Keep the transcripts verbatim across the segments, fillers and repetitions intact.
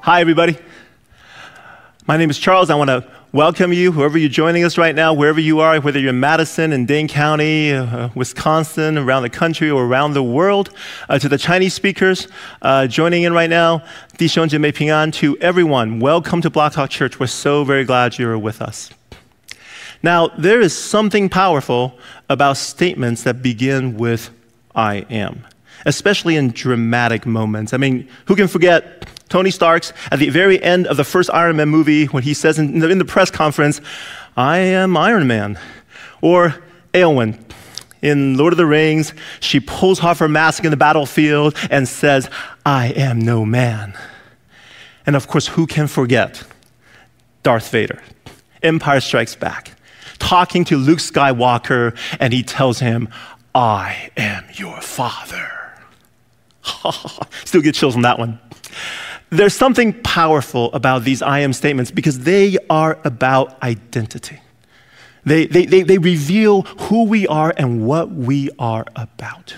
Hi, everybody. My name is Charles. I want to welcome you, whoever you're joining us right now, wherever you are, whether you're in Madison, in Dane County, uh, Wisconsin, around the country, or around the world. Uh, to the Chinese speakers uh, joining in right now, Dishon Jimei Ping An, to everyone, welcome to Blackhawk Church. We're so very glad you're with us. Now, there is something powerful about statements that begin with I am, especially in dramatic moments. I mean, who can forget Tony Stark's at the very end of the first Iron Man movie when he says in the, in the press conference, I am Iron Man. Or Éowyn in Lord of the Rings, she pulls off her mask in the battlefield and says, I am no man. And of course, who can forget Darth Vader, Empire Strikes Back, talking to Luke Skywalker, and he tells him, I am your father. Still get chills on that one. There's something powerful about these I am statements because they are about identity. They, they, they, they reveal who we are and what we are about.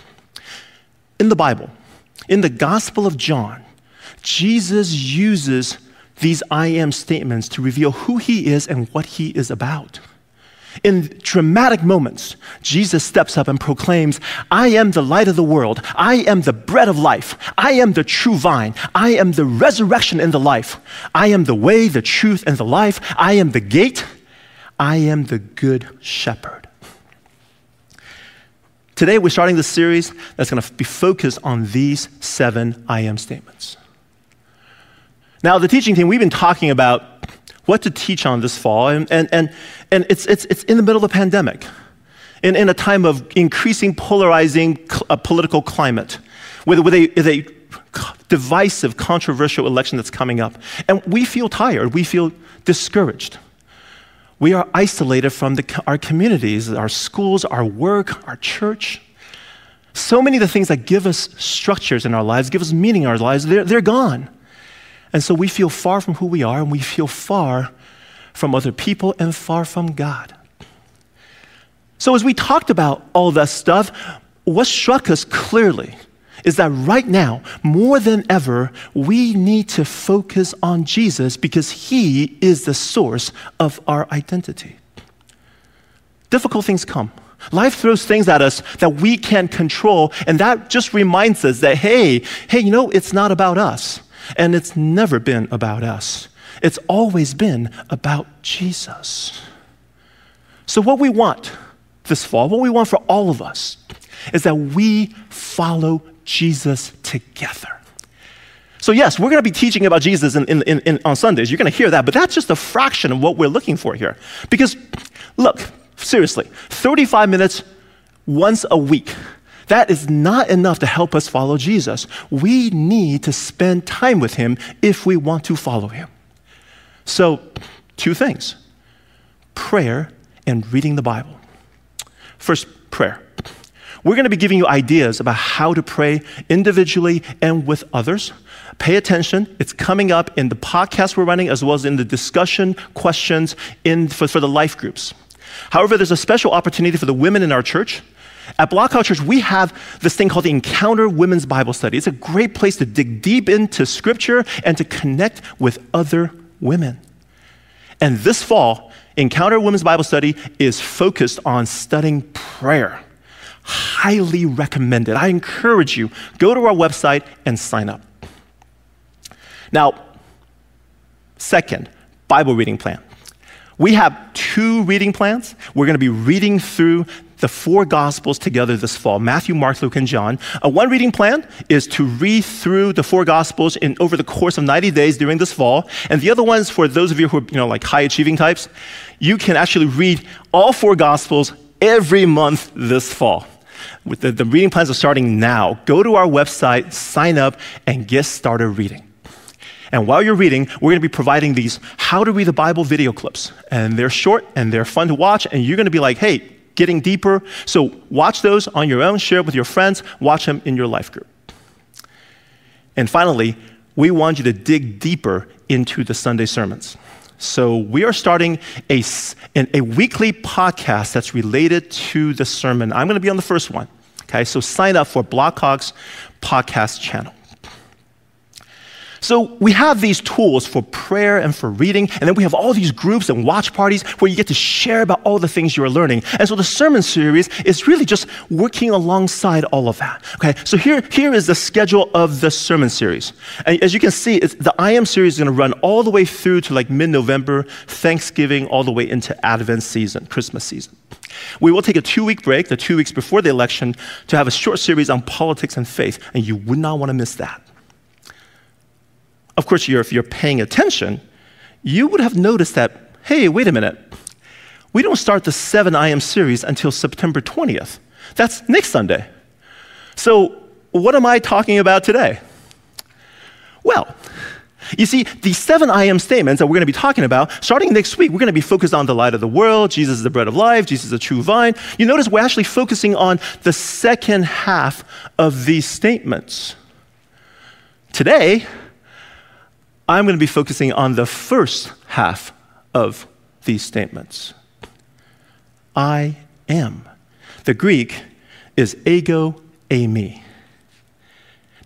In the Bible, in the Gospel of John, Jesus uses these I am statements to reveal who he is and what he is about. In dramatic moments, Jesus steps up and proclaims, I am the light of the world. I am the bread of life. I am the true vine. I am the resurrection and the life. I am the way, the truth, and the life. I am the gate. I am the good shepherd. Today, we're starting this series that's going to be focused on these seven I am statements. Now, the teaching team, we've been talking about what to teach on this fall, and, and, and, and it's, it's, it's in the middle of a pandemic, in, in a time of increasing polarizing cl- uh, political climate, with, with, a, with a divisive, controversial election that's coming up. And we feel tired, we feel discouraged. We are isolated from the, our communities, our schools, our work, our church. So many of the things that give us structures in our lives, give us meaning in our lives, they're, they're gone. And so we feel far from who we are, and we feel far from other people and far from God. So as we talked about all that stuff, what struck us clearly is that right now, more than ever, we need to focus on Jesus because he is the source of our identity. Difficult things come. Life throws things at us that we can't control, and that just reminds us that, hey, hey, you know, it's not about us. And it's never been about us. It's always been about Jesus. So what we want this fall, what we want for all of us, is that we follow Jesus together. So yes, we're going to be teaching about Jesus in, in, in, in, on Sundays. You're going to hear that, but that's just a fraction of what we're looking for here. Because look, seriously, thirty-five minutes once a week, that is not enough to help us follow Jesus. We need to spend time with him if we want to follow him. So, two things: prayer and reading the Bible. First, prayer. We're going to be giving you ideas about how to pray individually and with others. Pay attention. It's coming up in the podcast we're running, as well as in the discussion questions in for, for the life groups. However, there's a special opportunity for the women in our church. At Blockhouse Church, we have this thing called the Encounter Women's Bible Study. It's a great place to dig deep into Scripture and to connect with other women. And this fall, Encounter Women's Bible Study is focused on studying prayer. Highly recommended. I encourage you, go to our website and sign up. Now, second, Bible reading plan. We have two reading plans. We're going to be reading through the four Gospels together this fall, Matthew, Mark, Luke, and John. Uh, one reading plan is to read through the four Gospels in over the course of ninety days during this fall. And the other one's for those of you who are, you know, like high-achieving types, you can actually read all four Gospels every month this fall. With the, the reading plans are starting now. Go to our website, sign up, and get started reading. And while you're reading, we're going to be providing these How to Read the Bible video clips. And they're short, and they're fun to watch, and you're going to be like, hey, getting deeper. So watch those on your own, share it with your friends, watch them in your life group. And finally, we want you to dig deeper into the Sunday sermons. So we are starting a, an, a weekly podcast that's related to the sermon. I'm going to be on the first one. Okay, so sign up for Blockhawk's podcast channel. So we have these tools for prayer and for reading, and then we have all these groups and watch parties where you get to share about all the things you are learning. And so the sermon series is really just working alongside all of that. Okay, so here, here is the schedule of the sermon series. And as you can see, it's, the I Am series is going to run all the way through to like mid-November, Thanksgiving, all the way into Advent season, Christmas season. We will take a two-week break, the two weeks before the election, to have a short series on politics and faith, and you would not want to miss that. Of course, you're, if you're paying attention, you would have noticed that, hey, wait a minute, we don't start the seven I Am series until September twentieth. That's next Sunday. So what am I talking about today? Well, you see, the seven I Am statements that we're going to be talking about, starting next week, we're going to be focused on the light of the world, Jesus is the bread of life, Jesus is the true vine. You notice we're actually focusing on the second half of these statements. Today, I'm going to be focusing on the first half of these statements. I am. The Greek is ego eimi.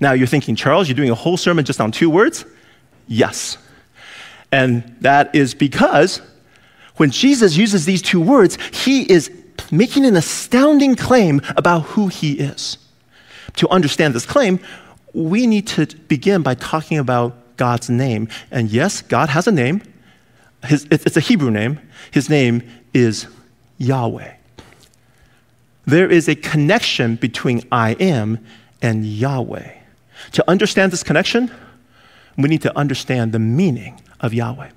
Now you're thinking, Charles, you're doing a whole sermon just on two words? Yes. And that is because when Jesus uses these two words, he is making an astounding claim about who he is. To understand this claim, we need to begin by talking about God's name. And yes, God has a name. His, it's a Hebrew name. His name is Yahweh. There is a connection between I Am and Yahweh. To understand this connection, we need to understand the meaning of Yahweh.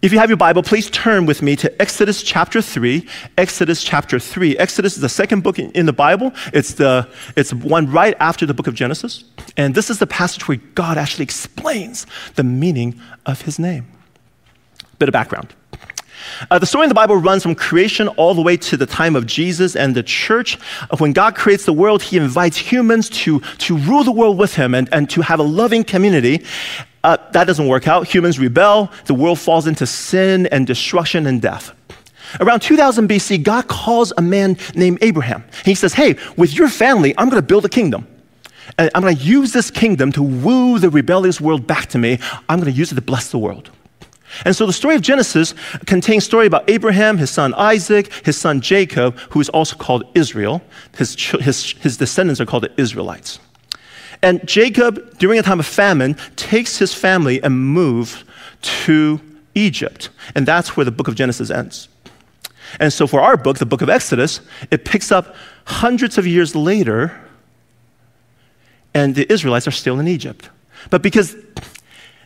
If you have your Bible, please turn with me to Exodus chapter three. Exodus chapter three. Exodus is the second book in the Bible. It's the it's one right after the book of Genesis. And this is the passage where God actually explains the meaning of his name. Bit of background. Uh, the story in the Bible runs from creation all the way to the time of Jesus and the church. When God creates the world, he invites humans to, to rule the world with him and, and to have a loving community. Uh, that doesn't work out. Humans rebel. The world falls into sin and destruction and death. Around two thousand B C, God calls a man named Abraham. He says, hey, with your family, I'm going to build a kingdom. And I'm going to use this kingdom to woo the rebellious world back to me. I'm going to use it to bless the world. And so the story of Genesis contains story about Abraham, his son Isaac, his son Jacob, who is also called Israel. His, his, his descendants are called the Israelites. And Jacob, during a time of famine, takes his family and moves to Egypt. And that's where the book of Genesis ends. And so for our book, the book of Exodus, it picks up hundreds of years later, and the Israelites are still in Egypt. But because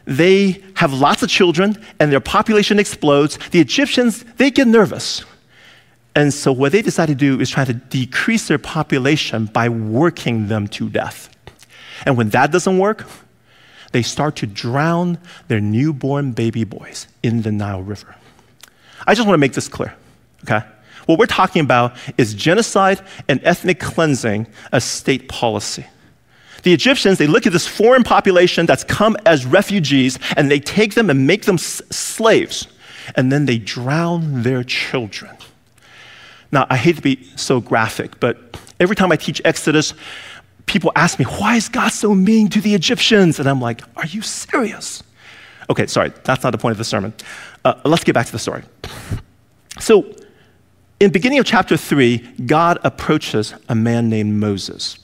they have lots of children, and their population explodes. The Egyptians, they get nervous. And so what they decide to do is try to decrease their population by working them to death. And when that doesn't work, they start to drown their newborn baby boys in the Nile River. I just want to make this clear, okay? What we're talking about is genocide and ethnic cleansing as state policy. The Egyptians, they look at this foreign population that's come as refugees, and they take them and make them s- slaves, and then they drown their children. Now, I hate to be so graphic, but every time I teach Exodus, people ask me, why is God so mean to the Egyptians? And I'm like, are you serious? Okay, sorry, that's not the point of the sermon. Uh, let's get back to the story. So, in the beginning of chapter three, God approaches a man named Moses.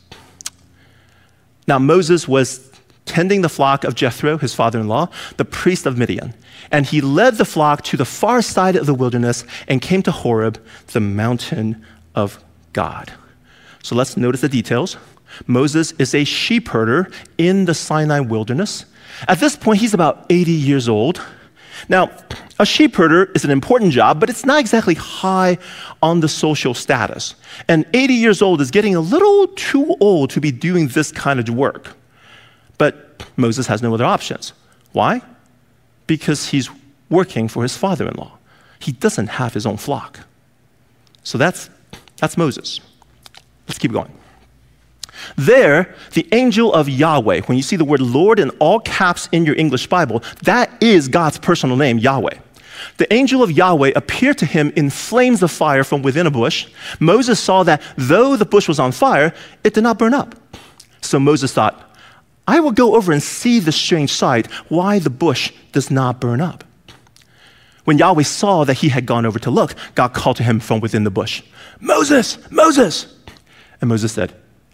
Now, Moses was tending the flock of Jethro, his father-in-law, the priest of Midian. And he led the flock to the far side of the wilderness and came to Horeb, the mountain of God. So let's notice the details. Moses is a sheep herder in the Sinai wilderness. At this point, he's about eighty years old. Now, a sheep herder is an important job, but it's not exactly high on the social status. And eighty years old is getting a little too old to be doing this kind of work. But Moses has no other options. Why? Because he's working for his father-in-law. He doesn't have his own flock. So that's, that's Moses. Let's keep going. There, the angel of Yahweh, when you see the word Lord in all caps in your English Bible, that is God's personal name, Yahweh. The angel of Yahweh appeared to him in flames of fire from within a bush. Moses saw that though the bush was on fire, it did not burn up. So Moses thought, I will go over and see the strange sight, why the bush does not burn up. When Yahweh saw that he had gone over to look, God called to him from within the bush, Moses, Moses. And Moses said,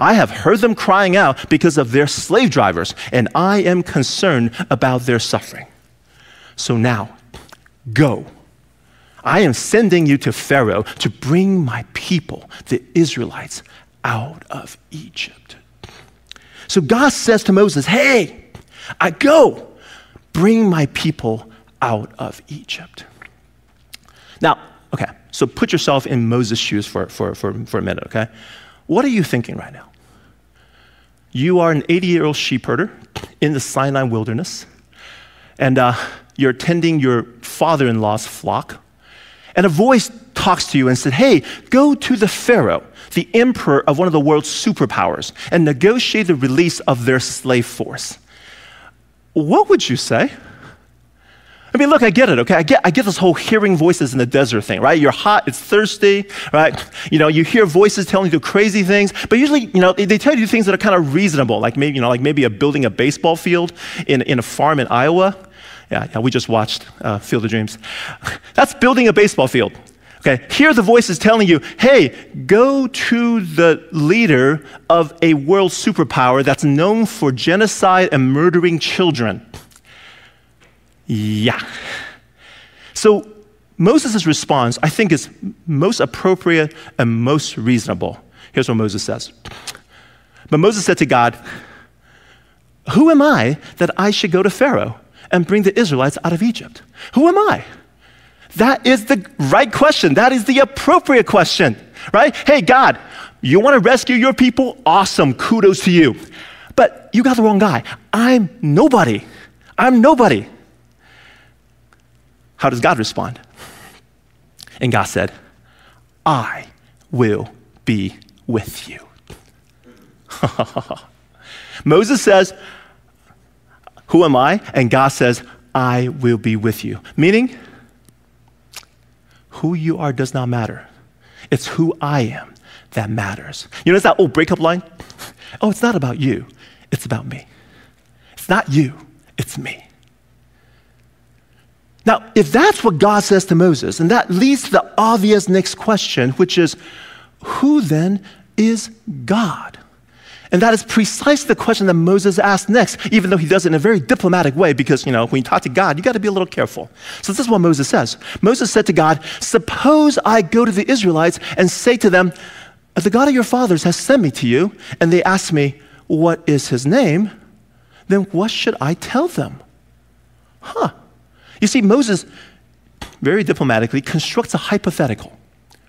I have heard them crying out because of their slave drivers, and I am concerned about their suffering. So now, go. I am sending you to Pharaoh to bring my people, the Israelites, out of Egypt. So God says to Moses, hey, I go. Bring my people out of Egypt. Now, okay, so put yourself in Moses' shoes for, for, for, for a minute, okay? What are you thinking right now? You are an eighty-year-old sheep herder in the Sinai wilderness, and uh, you're tending your father-in-law's flock, and a voice talks to you and said, hey, go to the Pharaoh, the emperor of one of the world's superpowers, and negotiate the release of their slave force. What would you say? I mean, look, I get it, okay? I get, I get this whole hearing voices in the desert thing, right? You're hot, it's thirsty, right? You know, you hear voices telling you crazy things, but usually, you know, they tell you things that are kind of reasonable, like maybe, you know, like maybe a building a baseball field in, in a farm in Iowa. Yeah, yeah we just watched uh, Field of Dreams. That's building a baseball field, okay? Here the voice is telling you, hey, go to the leader of a world superpower that's known for genocide and murdering children. Yeah. So Moses' response, I think, is most appropriate and most reasonable. Here's what Moses says. But Moses said to God, who am I that I should go to Pharaoh and bring the Israelites out of Egypt? Who am I? That is the right question. That is the appropriate question, right? Hey, God, you want to rescue your people? Awesome. Kudos to you. But you got the wrong guy. I'm nobody. I'm nobody. How does God respond? And God said, I will be with you. Moses says, who am I? And God says, I will be with you. Meaning, who you are does not matter. It's who I am that matters. You notice that old breakup line? Oh, it's not about you. It's about me. It's not you. It's me. Now, if that's what God says to Moses, and that leads to the obvious next question, which is, who then is God? And that is precisely the question that Moses asked next, even though he does it in a very diplomatic way, because, you know, when you talk to God, you got to be a little careful. So this is what Moses says. Moses said to God, suppose I go to the Israelites and say to them, the God of your fathers has sent me to you, and they ask me, what is his name? Then what should I tell them? Huh. You see, Moses, very diplomatically, constructs a hypothetical,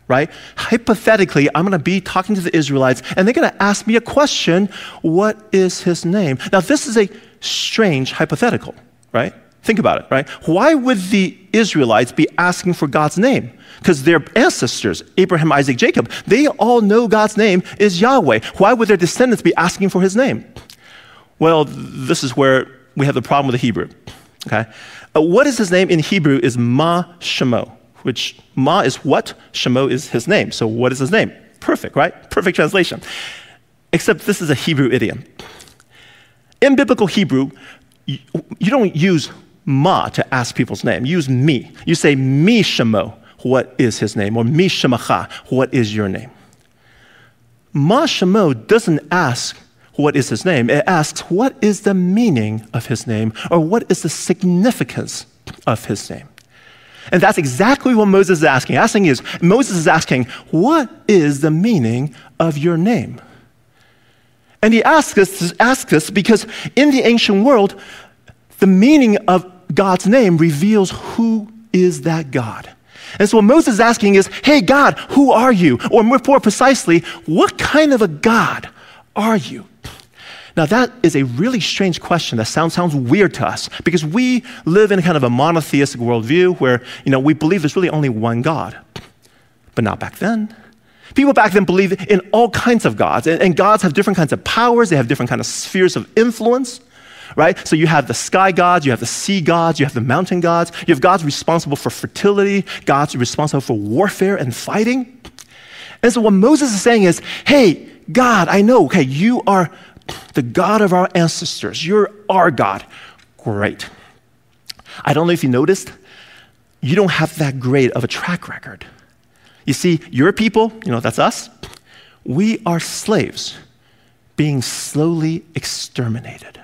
right? Hypothetically, I'm going to be talking to the Israelites, and they're going to ask me a question, what is his name? Now, this is a strange hypothetical, right? Think about it, right? Why would the Israelites be asking for God's name? Because their ancestors, Abraham, Isaac, Jacob, they all know God's name is Yahweh. Why would their descendants be asking for his name? Well, this is where we have the problem with the Hebrew, okay? Uh, what is his name in Hebrew is Ma Shemo, which Ma is what, Shemo is his name. So what is his name? Perfect, right? Perfect translation. Except this is a Hebrew idiom. In biblical Hebrew, you, you don't use Ma to ask people's name. You use Mi. You say Mi Shemo, what is his name? Or Mi Shemacha, what is your name? Ma Shemo doesn't ask what is his name? It asks, what is the meaning of his name? Or what is the significance of his name? And that's exactly what Moses is asking. Asking is, Moses is asking, what is the meaning of your name? And he asks this, asks this because in the ancient world, the meaning of God's name reveals who is that God. And so what Moses is asking is, hey, God, who are you? Or more precisely, what kind of a God are you? Now that is a really strange question that sounds, sounds weird to us because we live in kind of a monotheistic worldview where, you know, we believe there's really only one God, but not back then. People back then believed in all kinds of gods, and, and gods have different kinds of powers, they have different kinds of spheres of influence, right? So you have the sky gods, you have the sea gods, you have the mountain gods, you have gods responsible for fertility, gods responsible for warfare and fighting. And so what Moses is saying is, hey, God, I know, okay, you are the God of our ancestors. You're our God. Great. I don't know if you noticed, you don't have that great of a track record. You see, your people, you know, that's us, we are slaves being slowly exterminated.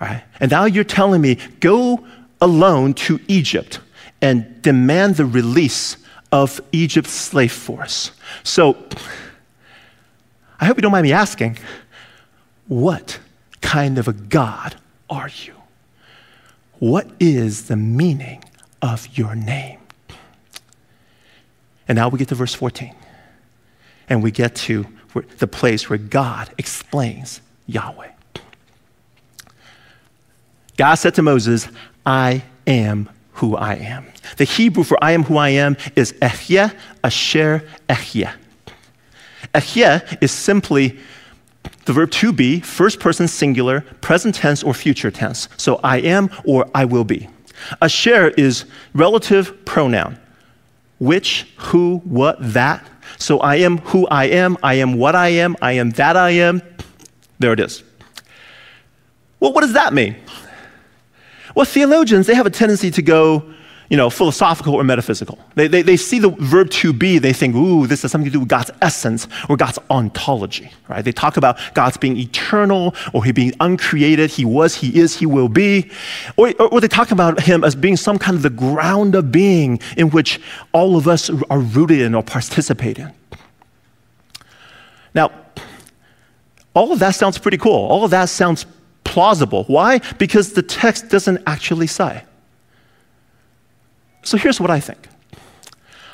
All right? And now you're telling me, go alone to Egypt and demand the release of Egypt's slave force. So, I hope you don't mind me asking, what kind of a God are you? What is the meaning of your name? And now we get to verse fourteen, and we get to where, the place where God explains Yahweh. God said to Moses, I am who I am. The Hebrew for I am who I am is Ehyeh Asher Ehyeh. Ehyeh is simply the verb to be, first person singular, present tense or future tense. So I am or I will be. Asher is relative pronoun. Which, who, what, that. So I am who I am, I am what I am, I am that I am. There it is. Well, what does that mean? Well, theologians, they have a tendency to go, you know, philosophical or metaphysical. They, they, they see the verb to be, they think, ooh, this has something to do with God's essence or God's ontology, right? They talk about God's being eternal or he being uncreated, he was, he is, he will be. Or, or they talk about him as being some kind of the ground of being in which all of us are rooted in or participate in. Now, all of that sounds pretty cool. All of that sounds plausible. Why? Because the text doesn't actually say. So here's what I think.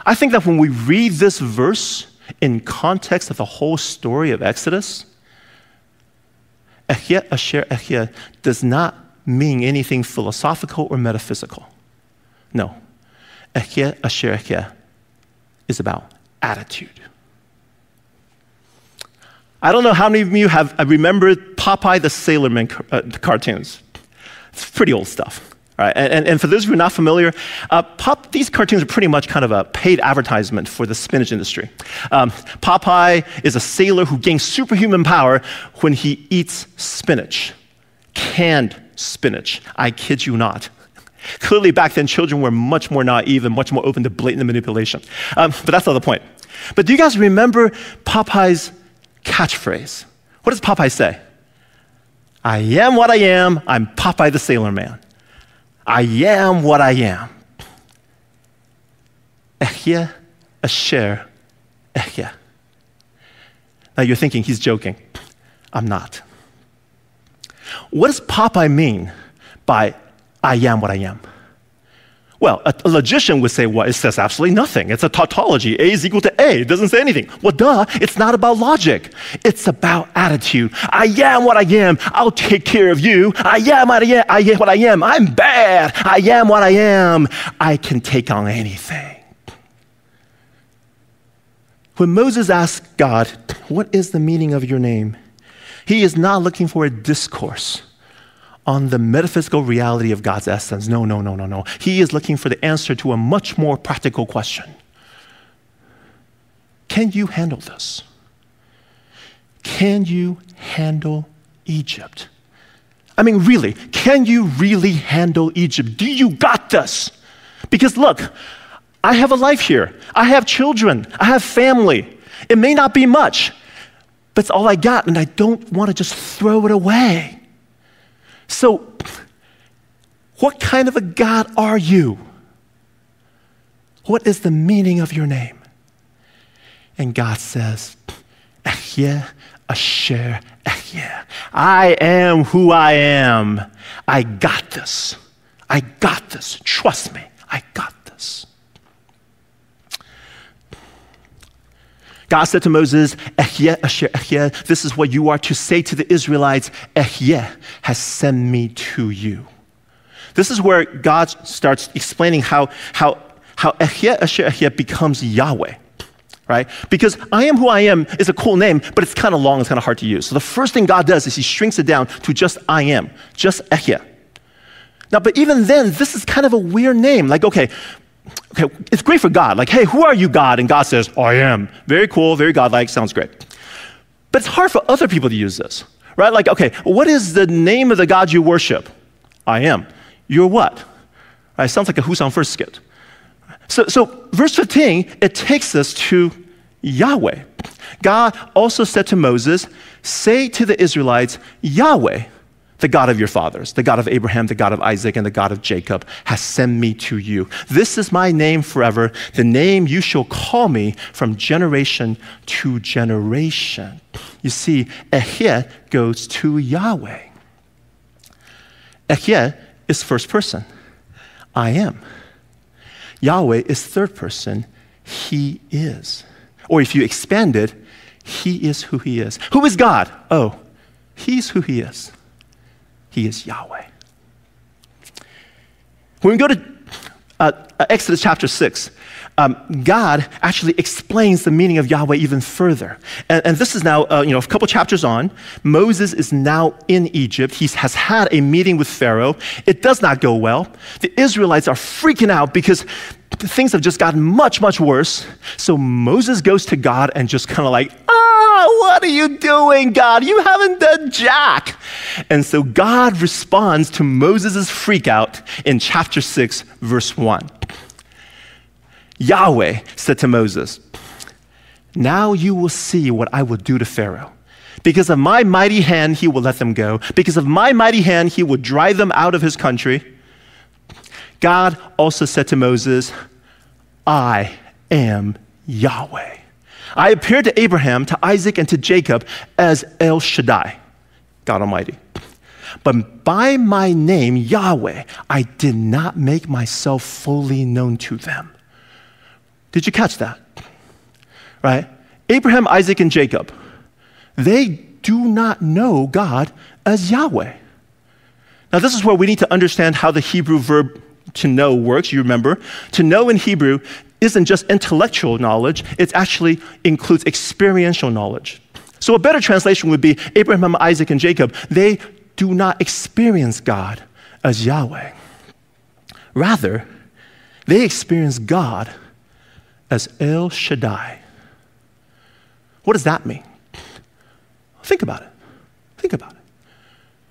I think that when we read this verse in context of the whole story of Exodus, Ehyeh Asher Ehyeh does not mean anything philosophical or metaphysical. No. Ehyeh Asher Ehyeh is about attitude. I don't know how many of you have remembered Popeye the Sailor Man uh, cartoons. It's pretty old stuff. Right. And, and for those who are not familiar, uh, Pop, these cartoons are pretty much kind of a paid advertisement for the spinach industry. Um, Popeye is a sailor who gains superhuman power when he eats spinach, canned spinach. I kid you not. Clearly back then, children were much more naive and much more open to blatant manipulation. Um, but that's not the point. But do you guys remember Popeye's catchphrase? What does Popeye say? I am what I am. I'm Popeye the Sailor Man. I am what I am. Ehyeh Asher Ehyeh. Now you're thinking, he's joking. I'm not. What does Popeye mean by I am what I am? Well, a, a logician would say, well, it says absolutely nothing. It's a tautology. A is equal to A. It doesn't say anything. Well, duh, it's not about logic. It's about attitude. I am what I am. I'll take care of you. I am what I am. I am what I am. I'm bad. I am what I am. I can take on anything. When Moses asked God, what is the meaning of your name? He is not looking for a discourse on the metaphysical reality of God's essence. No, no, no, no, no. He is looking for the answer to a much more practical question. Can you handle this? Can you handle Egypt? I mean, really, can you really handle Egypt? Do you got this? Because look, I have a life here. I have children. I have family. It may not be much, but it's all I got, and I don't want to just throw it away. So, what kind of a God are you? What is the meaning of your name? And God says, Ehyeh Asher Ehyeh. I am who I am. I got this. I got this. Trust me. I got this. God said to Moses, Ehyeh Asher Ehyeh, this is what you are to say to the Israelites, Ehyeh has sent me to you. This is where God starts explaining how, how, how Ehyeh Asher Ehyeh becomes Yahweh, right? Because I am who I am is a cool name, but it's kind of long, it's kind of hard to use. So the first thing God does is he shrinks it down to just I am, just Ehyeh. Now, but even then, this is kind of a weird name. Like, okay, okay, it's great for God. Like, hey, who are you, God? And God says, I am. Very cool, very godlike, sounds great. But it's hard for other people to use this, right? Like, okay, what is the name of the God you worship? I am. You're what? Right, sounds like a Who's on First skit. So, so verse fifteen, it takes us to Yahweh. God also said to Moses, say to the Israelites, Yahweh, the God of your fathers, the God of Abraham, the God of Isaac, and the God of Jacob has sent me to you. This is my name forever, the name you shall call me from generation to generation. You see, Ehyeh goes to Yahweh. Ehyeh is first person, I am. Yahweh is third person, he is. Or if you expand it, he is who he is. Who is God? Oh, he's who he is. He is Yahweh. When we go to uh, Exodus chapter six, um, God actually explains the meaning of Yahweh even further. And, and this is now, uh, you know, a couple chapters on. Moses is now in Egypt. He has had a meeting with Pharaoh. It does not go well. The Israelites are freaking out because things have just gotten much, much worse. So Moses goes to God and just kind of like, oh, what are you doing, God? You haven't done jack. And so God responds to Moses' freak out in chapter six, verse one. Yahweh said to Moses, now you will see what I will do to Pharaoh. Because of my mighty hand, he will let them go. Because of my mighty hand, he will drive them out of his country. God also said to Moses, I am Yahweh. I appeared to Abraham, to Isaac, and to Jacob as El Shaddai, God Almighty. But by my name, Yahweh, I did not make myself fully known to them. Did you catch that? Right? Abraham, Isaac, and Jacob, they do not know God as Yahweh. Now, this is where we need to understand how the Hebrew verb to know works. You remember, to know in Hebrew isn't just intellectual knowledge, it actually includes experiential knowledge. So a better translation would be Abraham, Isaac, and Jacob, they do not experience God as Yahweh. Rather, they experience God as El Shaddai. What does that mean? Think about it. Think about it.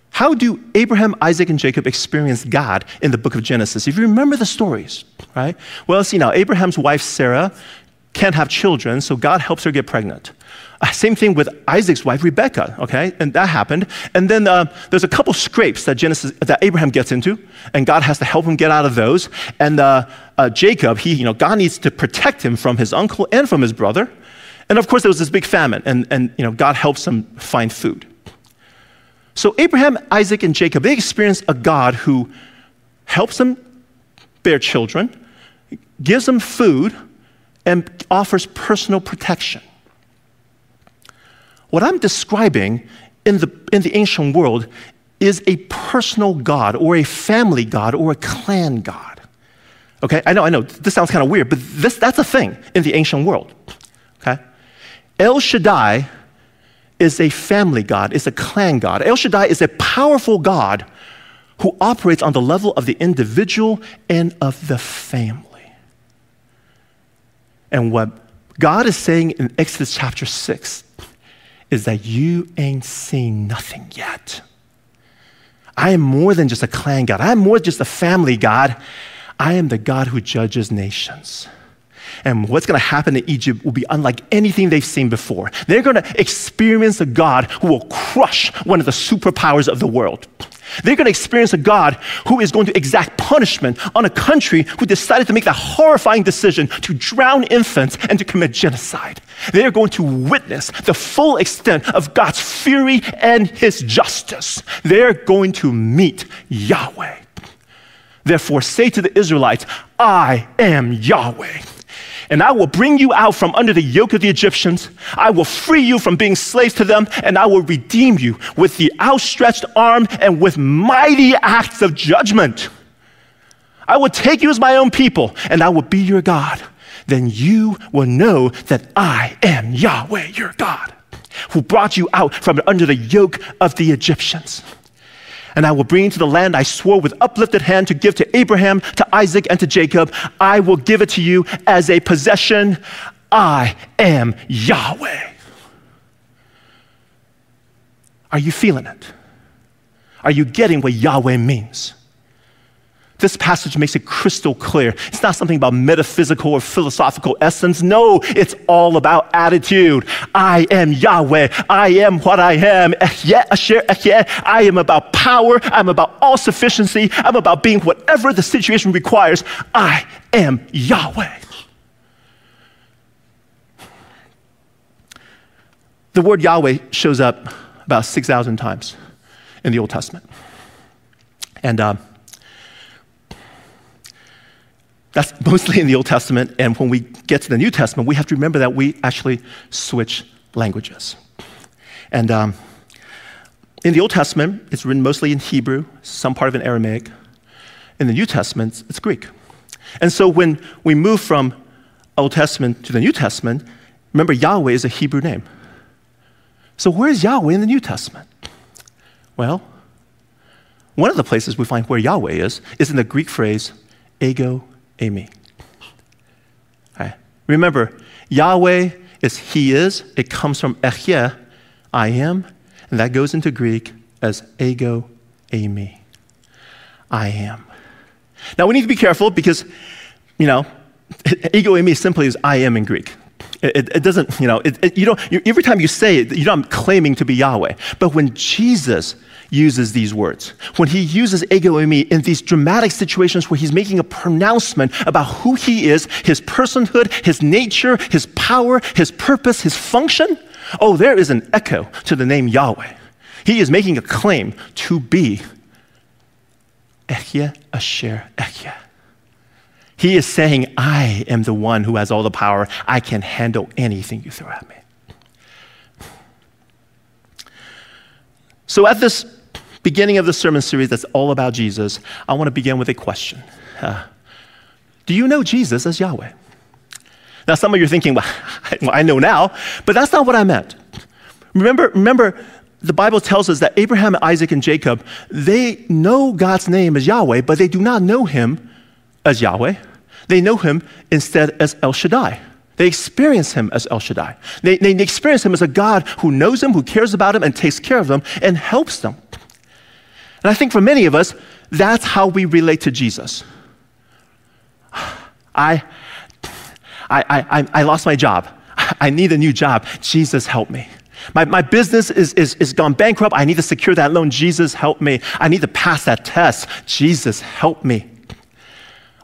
How do Abraham, Isaac, and Jacob experience God in the book of Genesis? If you remember the stories, right? Well, see now, Abraham's wife, Sarah, can't have children, so God helps her get pregnant. Uh, same thing with Isaac's wife, Rebecca, okay? And that happened. And then uh, there's a couple scrapes that Genesis, that Abraham gets into, and God has to help him get out of those. And uh, uh, Jacob, he, you know, God needs to protect him from his uncle and from his brother. And of course, there was this big famine, and, and you know, God helps him find food. So Abraham, Isaac, and Jacob, they experience a God who helps them bear children, gives them food, and offers personal protection. What I'm describing in the, in the ancient world is a personal God or a family God or a clan God. Okay, I know, I know, this sounds kind of weird, but this, that's a thing in the ancient world, okay? El Shaddai is a family God, is a clan God. El Shaddai is a powerful God who operates on the level of the individual and of the family. And what God is saying in Exodus chapter six is that you ain't seen nothing yet. I am more than just a clan God. I am more than just a family God. I am the God who judges nations. And what's going to happen in Egypt will be unlike anything they've seen before. They're going to experience a God who will crush one of the superpowers of the world. They're going to experience a God who is going to exact punishment on a country who decided to make that horrifying decision to drown infants and to commit genocide. They are going to witness the full extent of God's fury and his justice. They're going to meet Yahweh. Therefore, say to the Israelites, I am Yahweh. and I will bring you out from under the yoke of the Egyptians. I will free you from being slaves to them, and I will redeem you with the outstretched arm and with mighty acts of judgment. I will take you as my own people, and I will be your God. Then you will know that I am Yahweh, your God, who brought you out from under the yoke of the Egyptians. And I will bring you to the land I swore with uplifted hand to give to Abraham, to Isaac, and to Jacob. I will give it to you as a possession. I am Yahweh. Are you feeling it? Are you getting what Yahweh means? This passage makes it crystal clear. It's not something about metaphysical or philosophical essence. No, it's all about attitude. I am Yahweh. I am what I am. Ehyeh Asher Ehyeh. I am about power. I'm about all sufficiency. I'm about being whatever the situation requires. I am Yahweh. The word Yahweh shows up about six thousand times in the Old Testament. And, um, That's mostly in the Old Testament, and when we get to the New Testament, we have to remember that we actually switch languages. And um, in the Old Testament, it's written mostly in Hebrew, some part of it in Aramaic. In the New Testament, it's Greek. And so when we move from Old Testament to the New Testament, remember Yahweh is a Hebrew name. So where is Yahweh in the New Testament? Well, one of the places we find where Yahweh is, is in the Greek phrase, ego eimi. Right. Remember, Yahweh is He is. It comes from Ehyeh, I am, and that goes into Greek as ego eimi, I am. Now we need to be careful because, you know, ego eimi simply is I am in Greek. It, it doesn't, you know, it, it, you don't. You, every time you say it, you're not claiming to be Yahweh. But when Jesus uses these words, when he uses ego eimi in these dramatic situations where he's making a pronouncement about who he is, his personhood, his nature, his power, his purpose, his function, oh, there is an echo to the name Yahweh. He is making a claim to be Ehyeh Asher Ehyeh. He is saying, I am the one who has all the power. I can handle anything you throw at me. So at this beginning of the sermon series that's all about Jesus, I want to begin with a question. Uh, do you know Jesus as Yahweh? Now, some of you are thinking, well, I know now, but that's not what I meant. Remember, remember, the Bible tells us that Abraham, Isaac, and Jacob, they know God's name as Yahweh, but they do not know him as Yahweh. They know him instead as El Shaddai. They experience him as El Shaddai. They, they experience him as a God who knows him, who cares about him, and takes care of them, and helps them. And I think for many of us, that's how we relate to Jesus. I, I, I, I lost my job. I need a new job. Jesus, help me. My, my business is, is, is gone bankrupt. I need to secure that loan. Jesus, help me. I need to pass that test. Jesus, help me.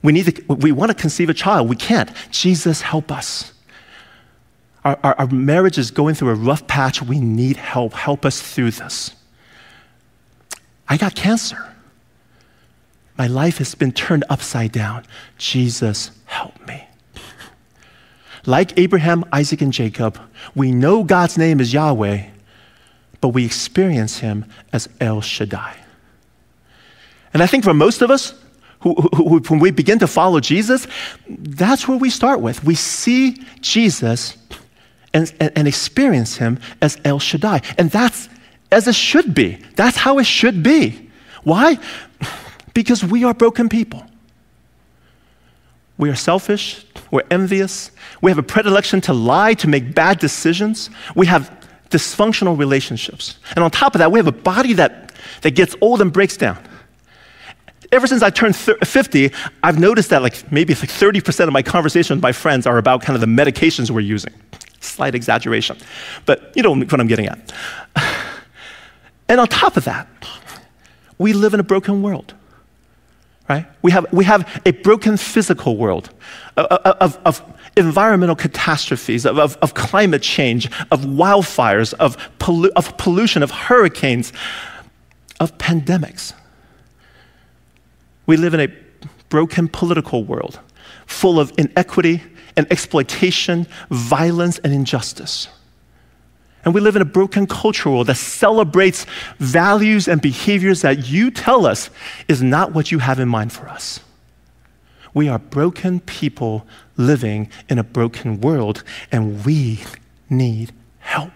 We need to, we want to conceive a child. We can't. Jesus, help us. Our, our, our marriage is going through a rough patch. We need help. Help us through this. I got cancer. My life has been turned upside down. Jesus, help me. Like Abraham, Isaac, and Jacob, we know God's name is Yahweh, but we experience him as El Shaddai. And I think for most of us, when we begin to follow Jesus, that's where we start with. We see Jesus and, and experience him as El Shaddai. And that's as it should be. That's how it should be. Why? Because we are broken people. We are selfish. We're envious. We have a predilection to lie, to make bad decisions. We have dysfunctional relationships. And on top of that, we have a body that, that gets old and breaks down. Ever since I turned fifty, I've noticed that like maybe like thirty percent of my conversations with my friends are about kind of the medications we're using. Slight exaggeration, but you know what I'm getting at. And on top of that, we live in a broken world, right? We have, we have a broken physical world of, of, of environmental catastrophes, of, of, of climate change, of wildfires, of, pollu of pollution, of hurricanes, of pandemics. We live in a broken political world full of inequity and exploitation, violence, and injustice. And we live in a broken cultural world that celebrates values and behaviors that you tell us is not what you have in mind for us. We are broken people living in a broken world, and we need help.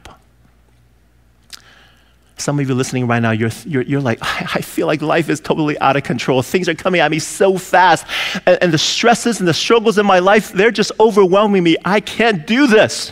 Some of you listening right now, you're, you're, you're like, I feel like life is totally out of control. Things are coming at me so fast, and, and the stresses and the struggles in my life, they're just overwhelming me. I can't do this.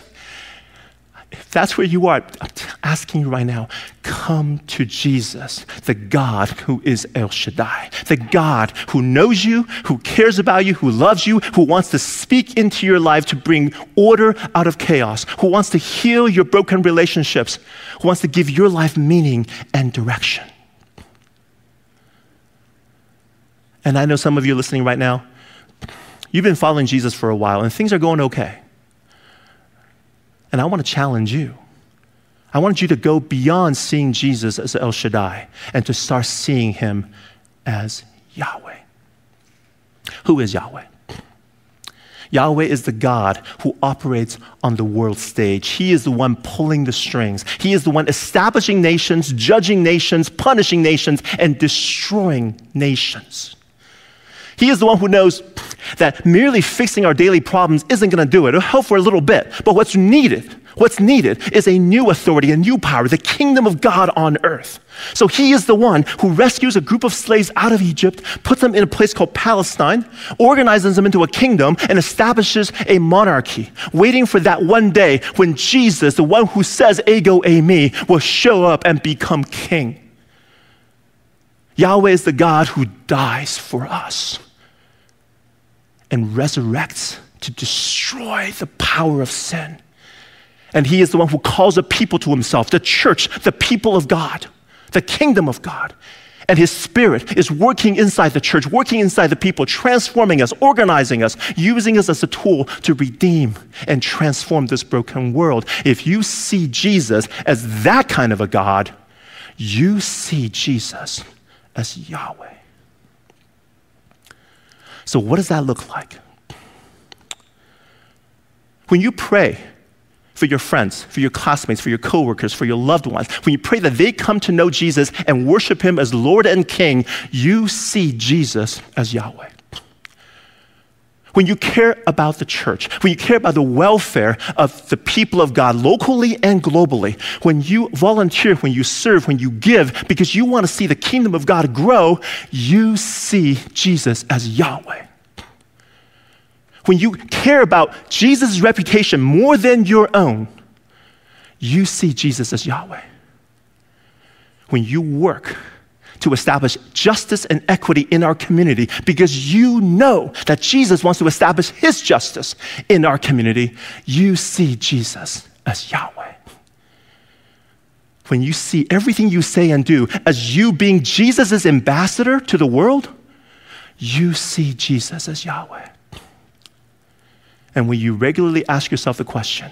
If that's where you are, I'm asking you right now, come to Jesus, the God who is El Shaddai, the God who knows you, who cares about you, who loves you, who wants to speak into your life to bring order out of chaos, who wants to heal your broken relationships, who wants to give your life meaning and direction. And I know some of you listening right now, you've been following Jesus for a while and things are going okay. And I want to challenge you. I want you to go beyond seeing Jesus as El Shaddai and to start seeing him as Yahweh. Who is Yahweh? Yahweh is the God who operates on the world stage. He is the one pulling the strings. He is the one establishing nations, judging nations, punishing nations, and destroying nations. He is the one who knows that merely fixing our daily problems isn't going to do it. It'll help for a little bit, but what's needed, what's needed is a new authority, a new power, the kingdom of God on earth. So he is the one who rescues a group of slaves out of Egypt, puts them in a place called Palestine, organizes them into a kingdom, and establishes a monarchy, waiting for that one day when Jesus, the one who says, ego eimi, will show up and become king. Yahweh is the God who dies for us and resurrects to destroy the power of sin. And he is the one who calls a people to himself, the church, the people of God, the kingdom of God. And his spirit is working inside the church, working inside the people, transforming us, organizing us, using us as a tool to redeem and transform this broken world. If you see Jesus as that kind of a God, you see Jesus as Yahweh. So what does that look like? When you pray for your friends, for your classmates, for your coworkers, for your loved ones, when you pray that they come to know Jesus and worship him as Lord and King, you see Jesus as Yahweh. When you care about the church, when you care about the welfare of the people of God locally and globally, when you volunteer, when you serve, when you give, because you want to see the kingdom of God grow, you see Jesus as Yahweh. When you care about Jesus' reputation more than your own, you see Jesus as Yahweh. When you work to establish justice and equity in our community, because you know that Jesus wants to establish his justice in our community, you see Jesus as Yahweh. When you see everything you say and do as you being Jesus' ambassador to the world, you see Jesus as Yahweh. And when you regularly ask yourself the question,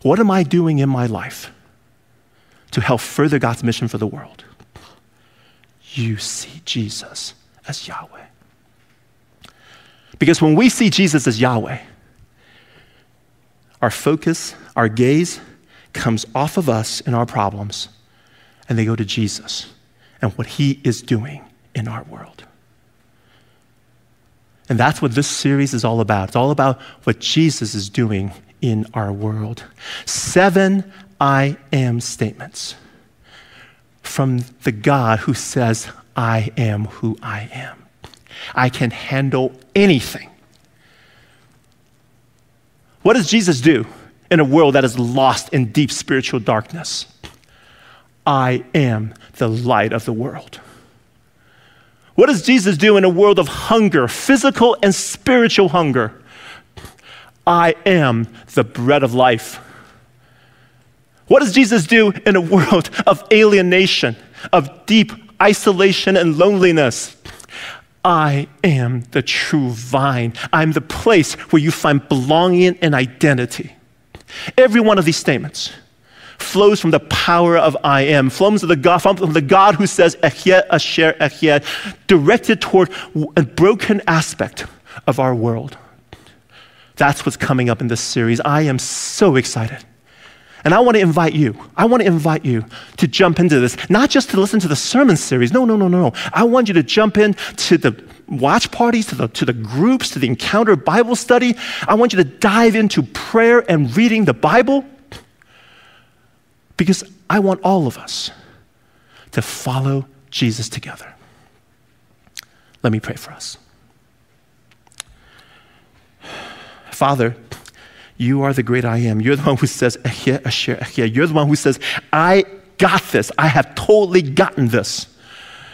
what am I doing in my life to help further God's mission for the world? You see Jesus as Yahweh. Because when we see Jesus as Yahweh, our focus, our gaze comes off of us and our problems, and they go to Jesus and what he is doing in our world. And that's what this series is all about. It's all about what Jesus is doing in our world. Seven I am statements from the God who says, I am who I am. I can handle anything. What does Jesus do in a world that is lost in deep spiritual darkness? I am the light of the world. What does Jesus do in a world of hunger, physical and spiritual hunger? I am the bread of life. What does Jesus do in a world of alienation, of deep isolation and loneliness? I am the true vine. I'm the place where you find belonging and identity. Every one of these statements flows from the power of I am, flows from the God, from the God who says, Ehyeh Asher Ehyeh, directed toward a broken aspect of our world. That's what's coming up in this series. I am so excited. And I want to invite you, I want to invite you to jump into this, not just to listen to the sermon series. No, no, no, no, no. I want you to jump in to the watch parties, to the, to the groups, to the Encounter Bible Study. I want you to dive into prayer and reading the Bible, because I want all of us to follow Jesus together. Let me pray for us. Father, you are the great I am. You're the one who says, Ehyeh Asher Ehyeh. You're the one who says, I got this. I have totally gotten this.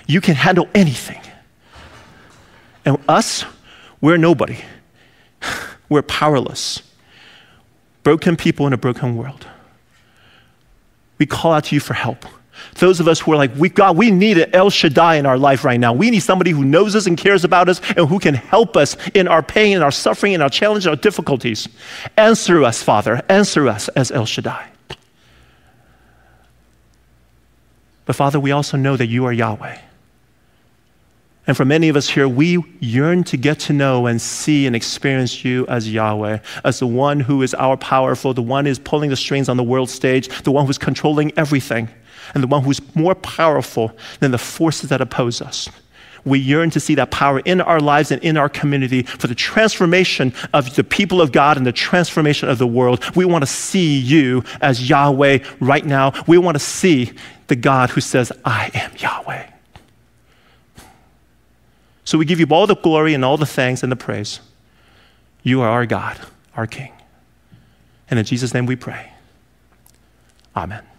You can handle anything. And us, we're nobody. We're powerless. Broken people in a broken world. We call out to you for help. Those of us who are like, we, God, we need an El Shaddai in our life right now. We need somebody who knows us and cares about us and who can help us in our pain, in our suffering, in our challenges, our difficulties. Answer us, Father. Answer us as El Shaddai. But Father, we also know that you are Yahweh. And for many of us here, we yearn to get to know and see and experience you as Yahweh, as the one who is our powerful, the one who is pulling the strings on the world stage, the one who's controlling everything, and the one who's more powerful than the forces that oppose us. We yearn to see that power in our lives and in our community for the transformation of the people of God and the transformation of the world. We want to see you as Yahweh right now. We want to see the God who says, I am Yahweh. So we give you all the glory and all the thanks and the praise. You are our God, our King. And in Jesus' name we pray. Amen.